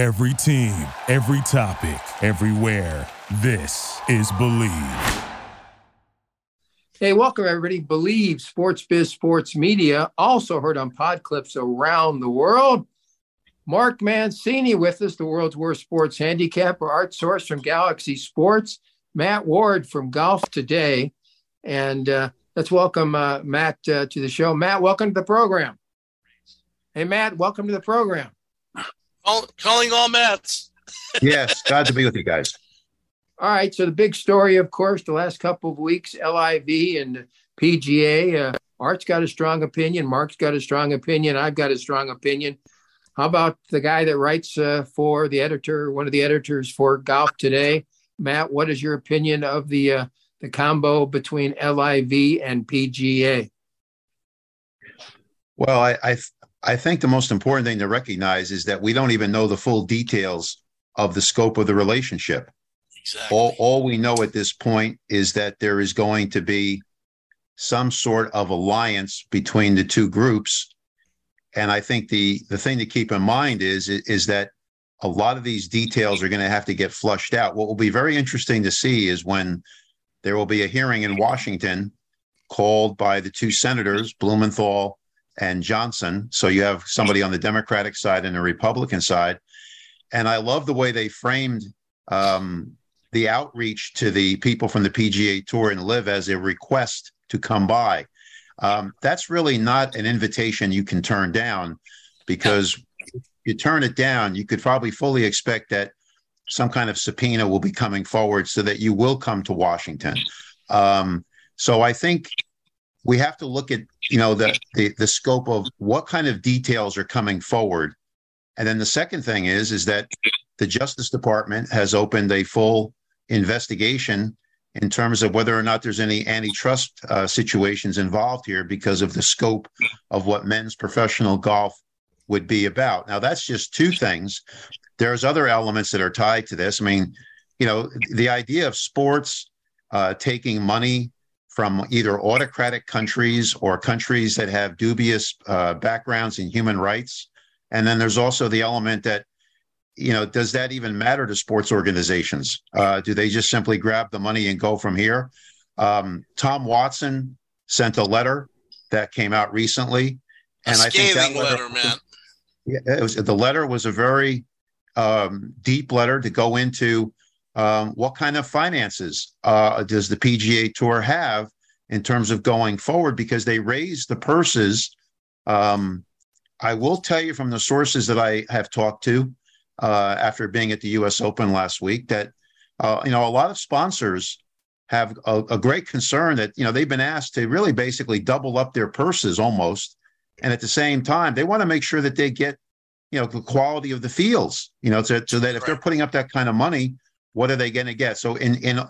Every team, every topic, everywhere. This is Believe. Hey, welcome everybody. Believe Sports Biz Sports Media, also heard on pod clips around the world. Mark Mancini with us, the world's worst sports handicapper, Art Source from Galaxy Sports, Matt Ward from Golf Today. And let's welcome Matt to the show. Matt, welcome to the program. Hey, Matt, welcome to the program. Calling all Mets. Yes, glad to be with you guys. All right, so the big story, of course, the last couple of weeks, LIV and PGA. Art's got a strong opinion. Mark's got a strong opinion. I've got a strong opinion. How about the guy that writes for the editor, one of the editors for Golf Today? Matt, what is your opinion of the combo between LIV and PGA? Well, I think the most important thing to recognize is that we don't even know the full details of the scope of the relationship. Exactly. All we know at this point is that there is going to be some sort of alliance between the two groups. And I think the thing to keep in mind is that a lot of these details are going to have to get flushed out. What will be very interesting to see is when there will be a hearing in Washington called by the two senators, Blumenthal and Johnson. So you have somebody on the Democratic side and the Republican side. And I love the way they framed the outreach to the people from the PGA Tour and LIV as a request to come by. That's really not an invitation you can turn down, because if you turn it down, you could probably fully expect that some kind of subpoena will be coming forward so that you will come to Washington. So I think we have to look at, the scope of what kind of details are coming forward. And then the second thing is that the Justice Department has opened a full investigation in terms of whether or not there's any antitrust situations involved here because of the scope of what men's professional golf would be about. Now, that's just two things. There's other elements that are tied to this. I mean, the idea of sports taking money from either autocratic countries or countries that have dubious backgrounds in human rights. And then there's also the element that, does that even matter to sports organizations? Do they just simply grab the money and go from here? Tom Watson sent a letter that came out recently. And I think that letter, man. The letter was a very deep letter to go into what kind of finances does the PGA Tour have in terms of going forward, because they raised the purses. I will tell you from the sources that I have talked to after being at the U.S. Open last week that, a lot of sponsors have a great concern that, they've been asked to really basically double up their purses almost. And at the same time, they want to make sure that they get, the quality of the fields, so that if they're putting up that kind of money, what are they going to get? So in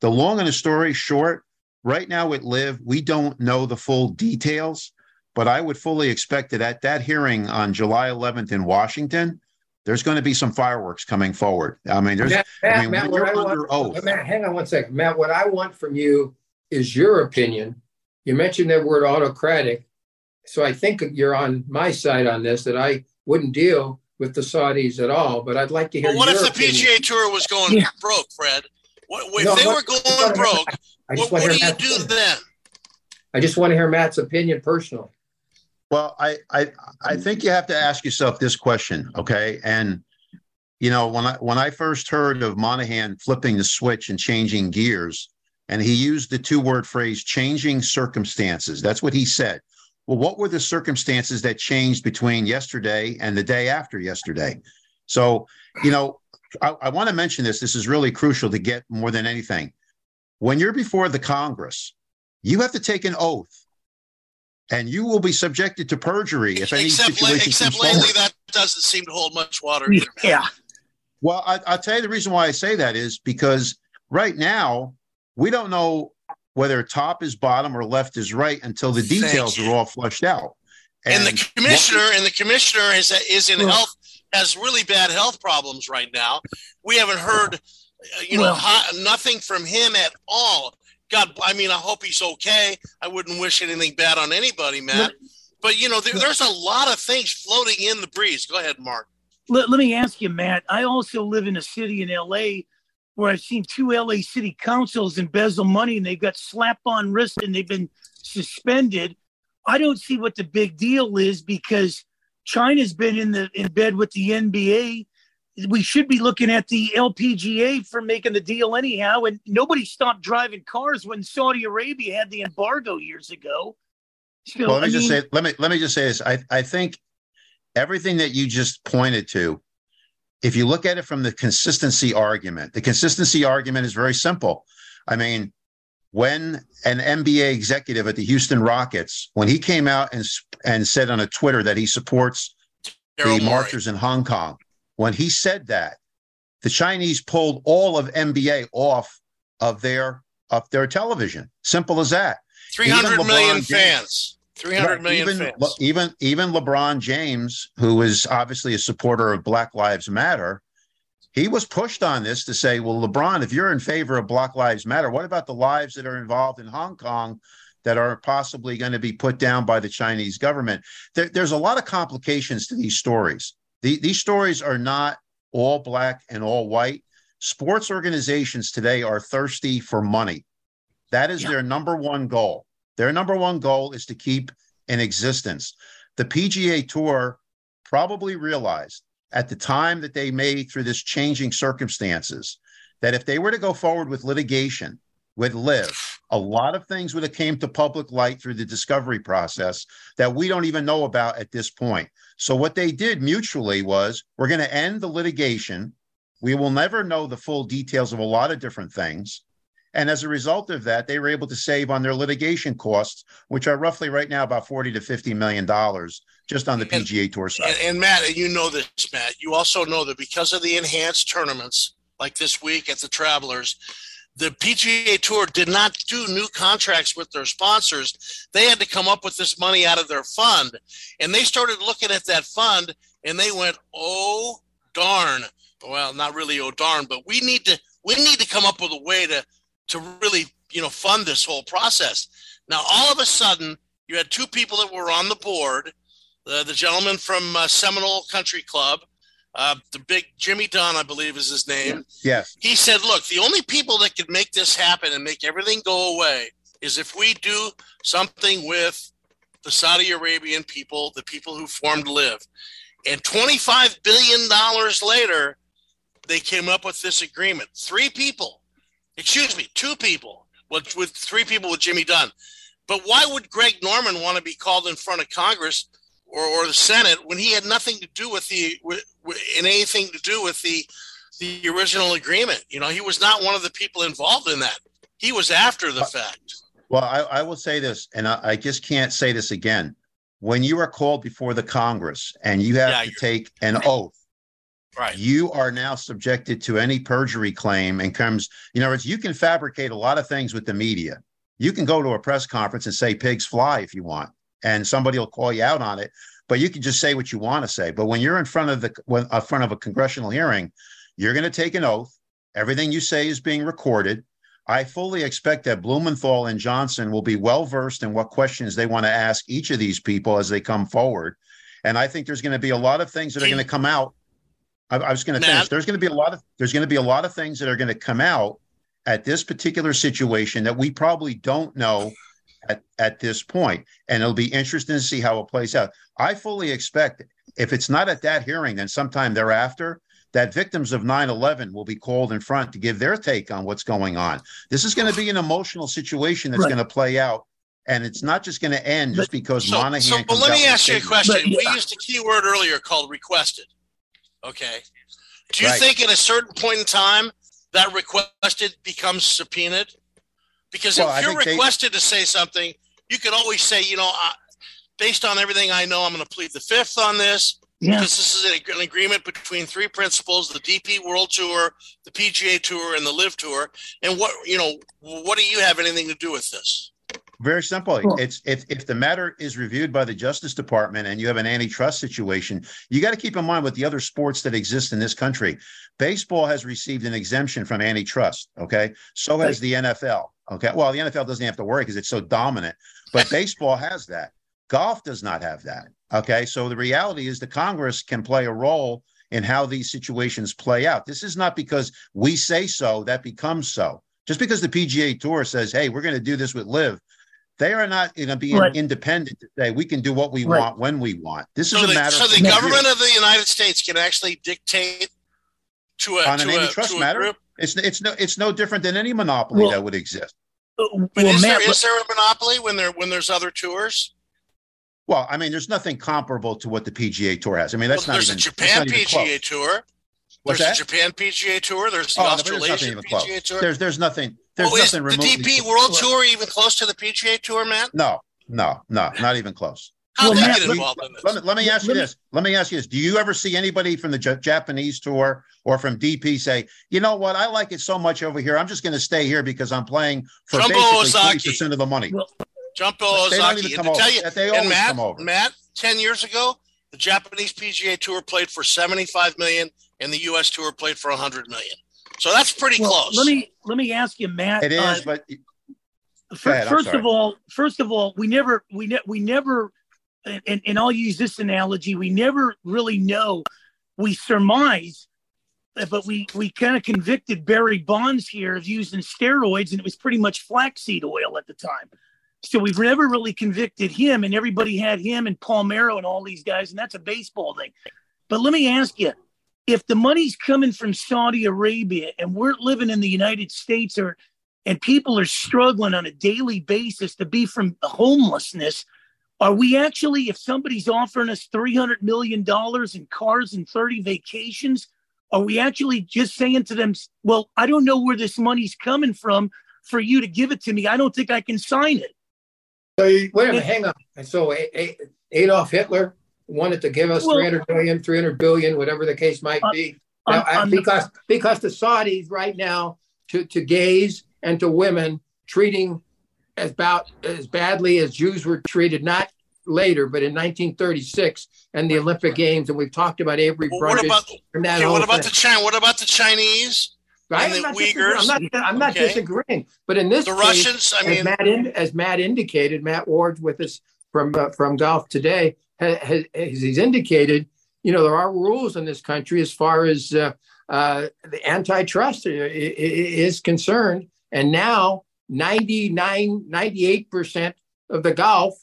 the long and the story short, right now at LIV, we don't know the full details. But I would fully expect that at that hearing on July 11th in Washington, there's going to be some fireworks coming forward. I mean, Matt, when you're under oath. Matt, hang on one second. Matt, what I want from you is your opinion. You mentioned that word autocratic. So I think you're on my side on this, that I wouldn't deal with the Saudis at all. But I'd like to hear your opinion. What if the PGA Tour was going broke, Fred? What if they were going broke, what do you do then? I just want to hear Matt's opinion personally. Well, I think you have to ask yourself this question, okay? And, when I first heard of Monahan flipping the switch and changing gears, and he used the two-word phrase, changing circumstances. That's what he said. Well, what were the circumstances that changed between yesterday and the day after yesterday? So, I want to mention this. This is really crucial to get more than anything. When you're before the Congress, you have to take an oath. And you will be subjected to perjury if any situation. Except lately, that doesn't seem to hold much water either. Yeah. Well, I'll tell you the reason why I say that is because right now we don't know whether top is bottom or left is right until the details are all flushed out. And the commissioner is in health, has really bad health problems right now. We haven't heard, nothing from him at all. God, I mean, I hope he's okay. I wouldn't wish anything bad on anybody, Matt. But, there's a lot of things floating in the breeze. Go ahead, Mark. Let me ask you, Matt, I also live in a city in L.A. where I've seen two L.A. city councils embezzle money, and they've got slap on wrist and they've been suspended. I don't see what the big deal is because China's been in bed with the NBA. We should be looking at the LPGA for making the deal anyhow. And nobody stopped driving cars when Saudi Arabia had the embargo years ago. So, well, let me just say this. I think everything that you just pointed to, if you look at it from the consistency argument is very simple. I mean, when an NBA executive at the Houston Rockets, when he came out and said on a Twitter that he supports the marchers in Hong Kong, when he said that, the Chinese pulled all of NBA off of their television. Simple as that. 300 million fans. Even LeBron James, who is obviously a supporter of Black Lives Matter, he was pushed on this to say, well, LeBron, if you're in favor of Black Lives Matter, what about the lives that are involved in Hong Kong that are possibly going to be put down by the Chinese government? There's a lot of complications to these stories. These stories are not all black and all white. Sports organizations today are thirsty for money. That is their number one goal. Their number one goal is to keep in existence. The PGA Tour probably realized at the time that they made through this changing circumstances that if they were to go forward with litigation, with LIV, a lot of things would have came to public light through the discovery process that we don't even know about at this point. So what they did mutually was, we're going to end the litigation. We will never know the full details of a lot of different things. And as a result of that, they were able to save on their litigation costs, which are roughly right now about $40 to $50 million just on the PGA Tour side. And Matt, you know this, Matt. You also know that because of the enhanced tournaments, like this week at the Travelers, the PGA Tour did not do new contracts with their sponsors. They had to come up with this money out of their fund. And they started looking at that fund, and they went, oh, darn. Well, not really, oh, darn, but we need to come up with a way to really, fund this whole process. Now, all of a sudden, you had two people that were on the board, the gentleman from Seminole Country Club, the big Jimmy Dunn, I believe is his name. Yes. He said, look, the only people that could make this happen and make everything go away is if we do something with the Saudi Arabian people, the people who formed LIV. And $25 billion later, they came up with this agreement. Two people with Jimmy Dunn. But why would Greg Norman want to be called in front of Congress or the Senate when he had nothing to do with the original agreement? He was not one of the people involved in that. He was after the fact. Well, I will say this, and I just can't say this again. When you are called before the Congress and you have to take an oath, right, you are now subjected to any perjury claim and comes, you can fabricate a lot of things with the media. You can go to a press conference and say pigs fly if you want, and somebody will call you out on it, but you can just say what you want to say. But when you're in front of a congressional hearing, you're going to take an oath. Everything you say is being recorded. I fully expect that Blumenthal and Johnson will be well-versed in what questions they want to ask each of these people as they come forward. And I think there's going to be a lot of things that are going to come out. I was going to finish. There's going to be a lot of things that are going to come out at this particular situation that we probably don't know at this point, and it'll be interesting to see how it plays out. I fully expect, if it's not at that hearing, then sometime thereafter, that victims of 9/11 will be called in front to give their take on what's going on. This is going to be an emotional situation that's going to play out. And it's not just going to end just because Monahan. But let me ask you a question. We used a keyword earlier called requested. Okay. Do you think at a certain point in time that requested becomes subpoenaed? Because if you're requested to say something, you can always say, based on everything I know, I'm going to plead the fifth on this. Yeah. Because this is an agreement between three principals, the DP World Tour, the PGA Tour, and the LIV Tour. And what do you have anything to do with this? Very simple. Cool. It's if the matter is reviewed by the Justice Department and you have an antitrust situation, you got to keep in mind with the other sports that exist in this country. Baseball has received an exemption from antitrust. Okay. So has the NFL. Okay. Well, the NFL doesn't have to worry because it's so dominant, but baseball has that. Golf does not have that. Okay. So the reality is the Congress can play a role in how these situations play out. This is not because we say so, that becomes so. Just because the PGA Tour says, hey, we're going to do this with LIV, they are not going to be independent to say we can do what we want when we want. This is a matter of... So the government of the United States can actually dictate to a group? It's no different than any monopoly that would exist. Is there a monopoly when there's other tours? Well, I mean, there's nothing comparable to what the PGA Tour has. I mean, that's not even close. There's a Japan PGA Tour. There's a Japan PGA Tour. There's the Australasian PGA Tour. There's nothing. There's nothing remotely. Is the DP World Tour even close to the PGA Tour, Matt? No, not even close. How do they get involved in this? Let me ask you this. Let me ask you this. Do you ever see anybody from the Japanese tour or from DP say, you know what, I like it so much over here, I'm just going to stay here because I'm playing for basically 20% of the money? Jumbo Ozaki. Matt, 10 years ago, the Japanese PGA Tour played for $75 million and the U.S. Tour played for $100 million. So that's pretty close. Let me ask you, Matt. It is, but first of all, we never. And I'll use this analogy, we never really know. We surmise, but we kind of convicted Barry Bonds here of using steroids, and it was pretty much flaxseed oil at the time. So we've never really convicted him, and everybody had him and Palmeiro and all these guys, and that's a baseball thing. But let me ask you, if the money's coming from Saudi Arabia and we're living in the United States and people are struggling on a daily basis to be from homelessness, are we actually, if somebody's offering us $300 million in cars and 30 vacations, are we actually just saying to them, well, I don't know where this money's coming from for you to give it to me. I don't think I can sign it. So wait a minute, hang on. So Adolf Hitler wanted to give us $300 billion, whatever the case might be. Because the Saudis right now to gays and to women treating about as badly as Jews were treated, not later, but in 1936 and the Olympic Games, and we've talked about Avery Brundage. What about the Chinese? Right? And the Uyghurs? I'm not disagreeing, but in this the case, Russians. I mean, as Matt indicated, Matt Ward with us from Golf Today, he's indicated, you know, there are rules in this country as far as the antitrust is concerned, and now. 98% of the golf,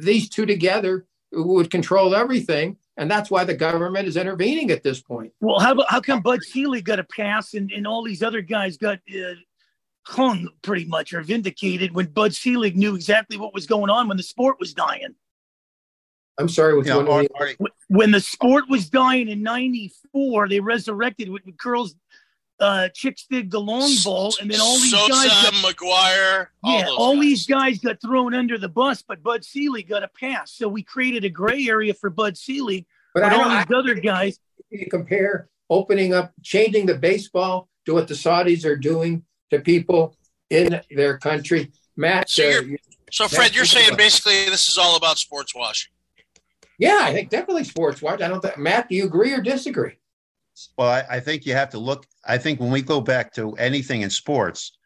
these two together would control everything. And that's why the government is intervening at this point. Well, how come Bud Selig got a pass and all these other guys got hung pretty much or vindicated when Bud Selig knew exactly what was going on when the sport was dying? I'm sorry. When the sport was dying in 94, they resurrected with Curls. Chicks did the long ball, and then all these guys. McGuire. These guys got thrown under the bus, but Bud Selig got a pass. So we created a gray area for Bud Selig, but all these other guys. You compare opening up, changing the baseball to what the Saudis are doing to people in their country. Matt. So Fred, you're saying basically this is all about sports washing. Yeah, I think definitely sports washing. Matt, do you agree or disagree? Well, I think you have to look. I think when we go back to anything in sports,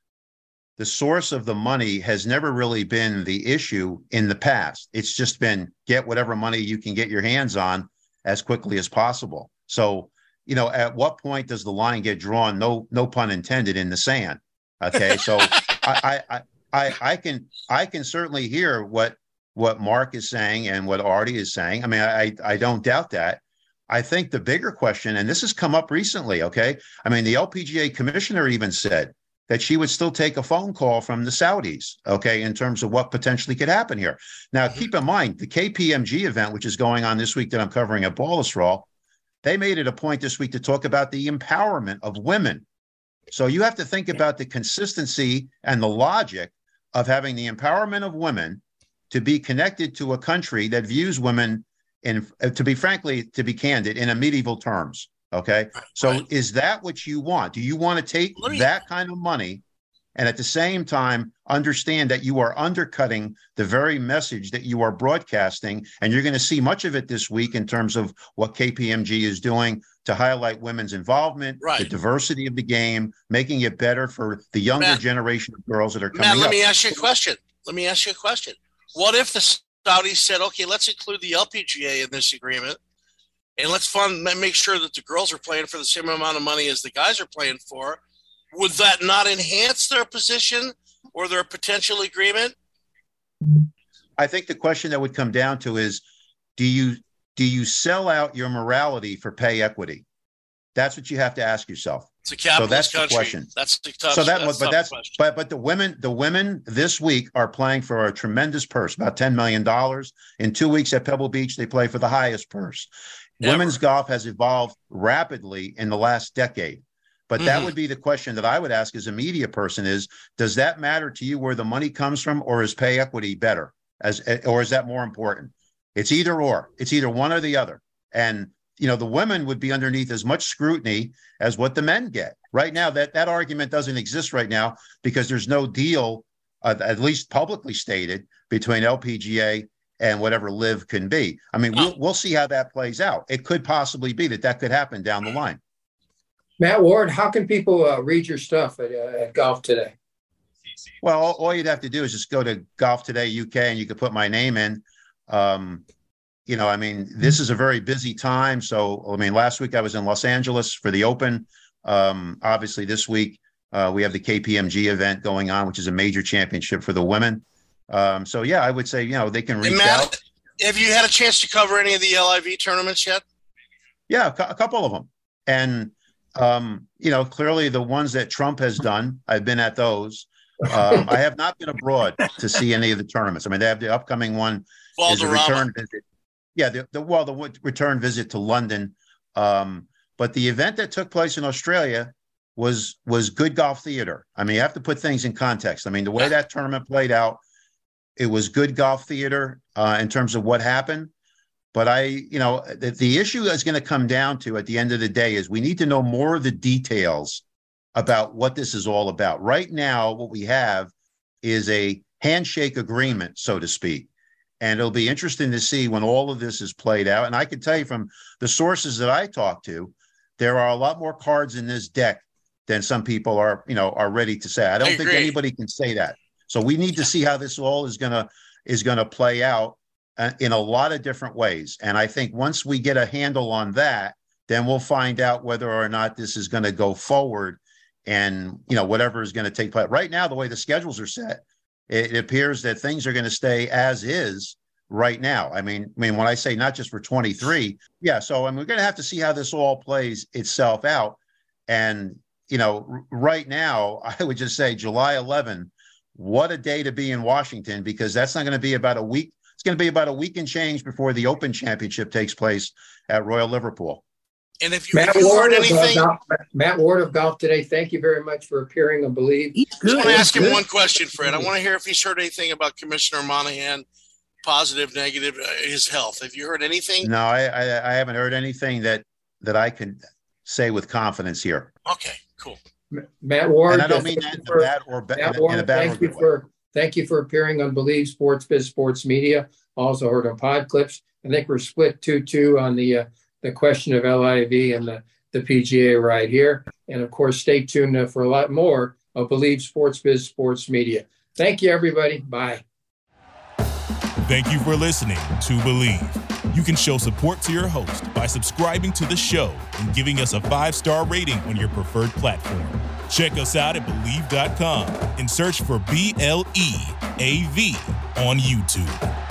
the source of the money has never really been the issue in the past. It's just been get whatever money you can get your hands on as quickly as possible. So, you know, at what point does the line get drawn? No pun intended, in the sand. Okay, so I can certainly hear what Mark is saying and what Artie is saying. I mean, I don't doubt that. I think the bigger question, and this has come up recently, okay? I mean, the LPGA commissioner even said that she would still take a phone call from the Saudis, okay, in terms of what potentially could happen here. Now, keep in mind, the KPMG event, which is going on this week that I'm covering at Baltusrol, they made it a point this week to talk about the empowerment of women. So you have to think about the consistency and the logic of having the empowerment of women to be connected to a country that views women in, to be candid, in a medieval terms, okay? So is that what you want? Do you want to take that kind of money and at the same time understand that you are undercutting the very message that you are broadcasting? And you're going to see much of it this week in terms of what KPMG is doing to highlight women's involvement, the diversity of the game, making it better for the younger generation of girls that are coming up. Let me ask you a question. What if the Saudis said, okay, let's include the LPGA in this agreement and let's make sure that the girls are playing for the same amount of money as the guys are playing for, would that not enhance their position or their potential agreement? I think the question that would come down to is, do you sell out your morality for pay equity? That's what you have to ask yourself. It's a capitalist country. The question. That's the tough. So that, that's tough question. But the women this week are playing for a tremendous purse, about $10 million. In 2 weeks at Pebble Beach, they play for the highest purse. Never. Women's golf has evolved rapidly in the last decade. But that would be the question that I would ask as a media person is, does that matter to you where the money comes from, or is pay equity better? Or is that more important? It's either or. It's either one or the other. And, you know, the women would be underneath as much scrutiny as what the men get. Right now, that argument doesn't exist right now because there's no deal, at least publicly stated, between LPGA and whatever LIV can be. I mean, we'll see how that plays out. It could possibly be that could happen down the line. Matt Ward, how can people read your stuff at Golf Today? Well, all you'd have to do is just go to Golf Today UK, and you could put my name in. You know, I mean, this is a very busy time. So, I mean, last week I was in Los Angeles for the Open. Obviously, this week we have the KPMG event going on, which is a major championship for the women. So, yeah, I would say, you know, they can reach out. Have you had a chance to cover any of the LIV tournaments yet? Yeah, a couple of them. And, you know, clearly the ones that Trump has done, I've been at those. I have not been abroad to see any of the tournaments. I mean, they have the upcoming one. Is a return visit. Yeah, the return visit to London. But the event that took place in Australia was good golf theater. I mean, you have to put things in context. I mean, the way that tournament played out, it was good golf theater in terms of what happened. But the issue that's going to come down to at the end of the day is we need to know more of the details about what this is all about. Right now, what we have is a handshake agreement, so to speak. And it'll be interesting to see when all of this is played out. And I can tell you from the sources that I talk to, there are a lot more cards in this deck than some people are ready to say. I don't think anybody can say that. So we need to see how this all is going to play out in a lot of different ways. And I think once we get a handle on that, then we'll find out whether or not this is going to go forward and, you know, whatever is going to take place. Right now, the way the schedules are set, it appears that things are going to stay as is right now. I mean, when I say not just for 23, yeah. So, we're going to have to see how this all plays itself out. And, you know, right now, I would just say July 11, what a day to be in Washington, because that's not going to be about a week. It's going to be about a week and change before the Open Championship takes place at Royal Liverpool. And if you heard anything, Matt Ward of Golf Today, thank you very much for appearing on Believe. I just want to ask him one question, Fred. I want to hear if he's heard anything about Commissioner Monahan, positive, negative, his health. Have you heard anything? No, I haven't heard anything that I can say with confidence here. Okay, cool. Matt Ward, and I don't mean that in a bad or way. Thank you for appearing on Believe Sports Biz Sports Media. Also heard on Pod Clips. I think we're split 2-2 on the question of LIV and the PGA right here. And, of course, stay tuned for a lot more of Believe Sports Biz Sports Media. Thank you, everybody. Bye. Thank you for listening to Believe. You can show support to your host by subscribing to the show and giving us a 5-star rating on your preferred platform. Check us out at Believe.com and search for BLEAV on YouTube.